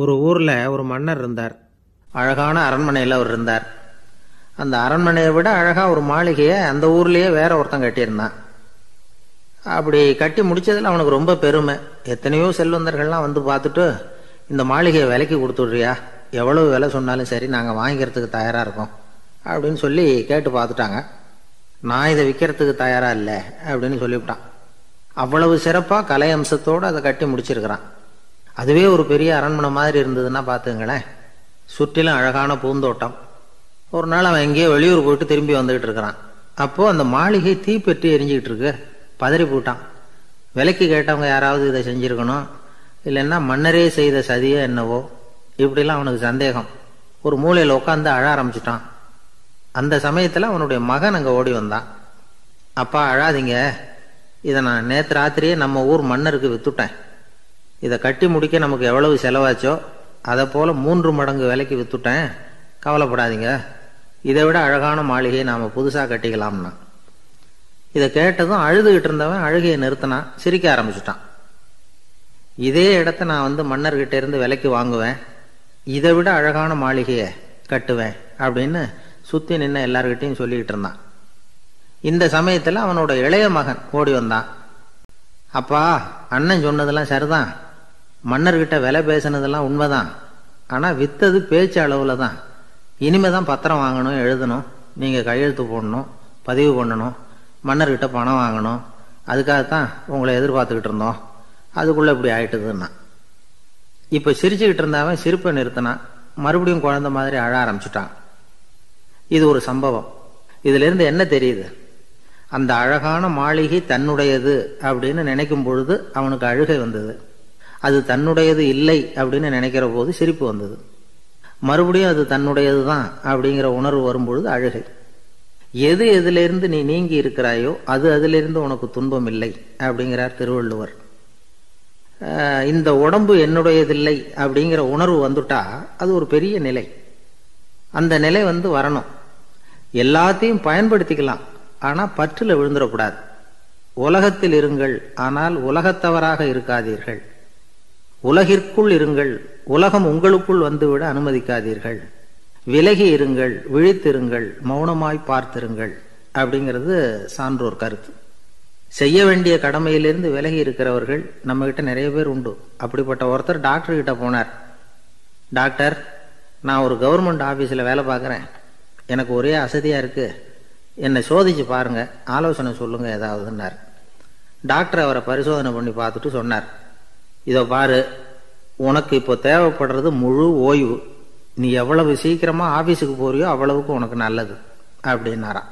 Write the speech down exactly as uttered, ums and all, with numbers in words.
ஒரு ஊரில் ஒரு மன்னர் இருந்தார். அழகான அரண்மனையில் அவர் இருந்தார். அந்த அரண்மனையை விட அழகாக ஒரு மாளிகையை அந்த ஊர்லேயே வேற ஒருத்தன் கட்டியிருந்தான். அப்படி கட்டி முடித்ததில் அவனுக்கு ரொம்ப பெருமை. எத்தனையோ செல்வந்தர்கள்லாம் வந்து பார்த்துட்டு, இந்த மாளிகையை விலைக்கு கொடுத்துட்றியா, எவ்வளோ விலை சொன்னாலும் சரி நாங்கள் வாங்கிக்கிறதுக்கு தயாராக இருக்கோம் அப்படின்னு சொல்லி கேட்டு பார்த்துட்டாங்க. நான் இதை விற்கிறதுக்கு தயாராக இல்லை அப்படின்னு சொல்லிவிட்டான். அவ்வளவு சிறப்பாக கலை அம்சத்தோடு அதை கட்டி முடிச்சிருக்கிறான். அதுவே ஒரு பெரிய அரண்மனை மாதிரி இருந்ததுன்னா பார்த்துங்களேன். சுற்றிலும் அழகான பூந்தோட்டம். ஒரு நாள் அவன் எங்கேயோ வெளியூர் போயிட்டு திரும்பி வந்துக்கிட்டு இருக்கிறான். அப்போது அந்த மாளிகை தீப்பெட்டி எரிஞ்சிக்கிட்டு இருக்கு. பதறி போட்டான். விலைக்கு கேட்டவங்க யாராவது இதை செஞ்சுருக்கணும், இல்லைன்னா மன்னரே செய்த சதியோ என்னவோ, இப்படிலாம் அவனுக்கு சந்தேகம். ஒரு மூலையில் உட்காந்து அழ ஆரம்பிச்சிட்டான். அந்த சமயத்தில் அவனுடைய மகன் அங்கே ஓடி வந்தான். அப்பா அழாதீங்க, இதை நான் நேற்று ராத்திரியே நம்ம ஊர் மன்னருக்கு விற்றுட்டேன். இதை கட்டி முடிக்க நமக்கு எவ்வளவு செலவாச்சோ அதை போல் மூன்று மடங்கு விலைக்கு விற்றுட்டேன். கவலைப்படாதீங்க, இதை விட அழகான மாளிகையை நாம் புதுசாக கட்டிக்கலாம்னா. இதை கேட்டதும் அழுதுகிட்டு இருந்தவன் அழுகையை நிறுத்தினான். சிரிக்க ஆரம்பிச்சிட்டான். இதே இடத்த நான் வந்து மன்னர்கிட்ட இருந்து விலைக்கு வாங்குவேன், இதை விட அழகான மாளிகையை கட்டுவேன் அப்படின்னு சுற்றி நின்று எல்லார்கிட்டையும் சொல்லிக்கிட்டு இருந்தான். இந்த சமயத்தில் அவனோட இளைய மகன் ஓடி வந்தான். அப்பா, அண்ணன் சொன்னதெல்லாம் சரிதான், மன்னர்கிட்ட விலை பேசினதெல்லாம் உண்மைதான், ஆனால் விற்றது பேச்சு அளவில் தான். இனிமேல் தான் பத்திரம் வாங்கணும், எழுதணும், நீங்கள் கையெழுத்து போடணும், பதிவு பண்ணணும், மன்னர்கிட்ட பணம் வாங்கணும், அதுக்காகத்தான் உங்களை எதிர்பார்த்துக்கிட்டு இருந்தோம், அதுக்குள்ளே இப்படி ஆயிட்டுதுன்னா. இப்போ சிரிச்சுக்கிட்டு இருந்தாவன் சிரிப்பை நிறுத்தினான். மறுபடியும் குழந்த மாதிரி அழ ஆரம்பிச்சிட்டான். இது ஒரு சம்பவம். இதிலிருந்து என்ன தெரியுது? அந்த அழகான மாளிகை தன்னுடையது அப்படின்னு நினைக்கும் பொழுது அவனுக்கு அழுகை வந்தது. அது தன்னுடையது இல்லை அப்படின்னு நினைக்கிற போது சிரிப்பு வந்தது. மறுபடியும் அது தன்னுடையது தான் அப்படிங்கிற உணர்வு வரும்பொழுது அழுகை. எது எதிலிருந்து நீ நீங்கி இருக்கிறாயோ அது அதிலிருந்து உனக்கு துன்பம் இல்லை அப்படிங்கிறார் திருவள்ளுவர். இந்த உடம்பு என்னுடையதில்லை அப்படிங்கிற உணர்வு வந்துட்டா அது ஒரு பெரிய நிலை. அந்த நிலை வந்து வரணும். எல்லாத்தையும் பயன்படுத்திக்கலாம், ஆனால் பற்றில் விழுந்துடக்கூடாது. உலகத்தில் இருங்கள், ஆனால் உலகத்தவராக இருக்காதீர்கள். உலகிற்குள் இருங்கள், உலகம் உங்களுக்குள் வந்துவிட அனுமதிக்காதீர்கள். விலகி இருங்கள், விழித்திருங்கள், மௌனமாய் பார்த்திருங்கள் அப்படிங்கிறது சான்றோர் கருத்து. செய்ய வேண்டிய கடமையிலிருந்து விலகி இருக்கிறவர்கள் நம்மகிட்ட நிறைய பேர் உண்டு. அப்படிப்பட்ட ஒருத்தர் டாக்டர்கிட்ட போனார். டாக்டர், நான் ஒரு கவர்மெண்ட் ஆஃபீஸில் வேலை பார்க்குறேன், எனக்கு ஒரே அசதியாக இருக்குது, என்னை சோதிச்சு பாருங்கள், ஆலோசனை சொல்லுங்கள் ஏதாவதுன்னார். டாக்டர் அவரை பரிசோதனை பண்ணி பார்த்துட்டு சொன்னார், இதோ பாரு, உனக்கு இப்போ தேவைப்படுறது முழு ஓய்வு, நீ எவ்வளவு சீக்கிரமாக ஆஃபீஸுக்கு போறியோ அவ்வளவுக்கு உனக்கு நல்லது அப்படின்னாராம்.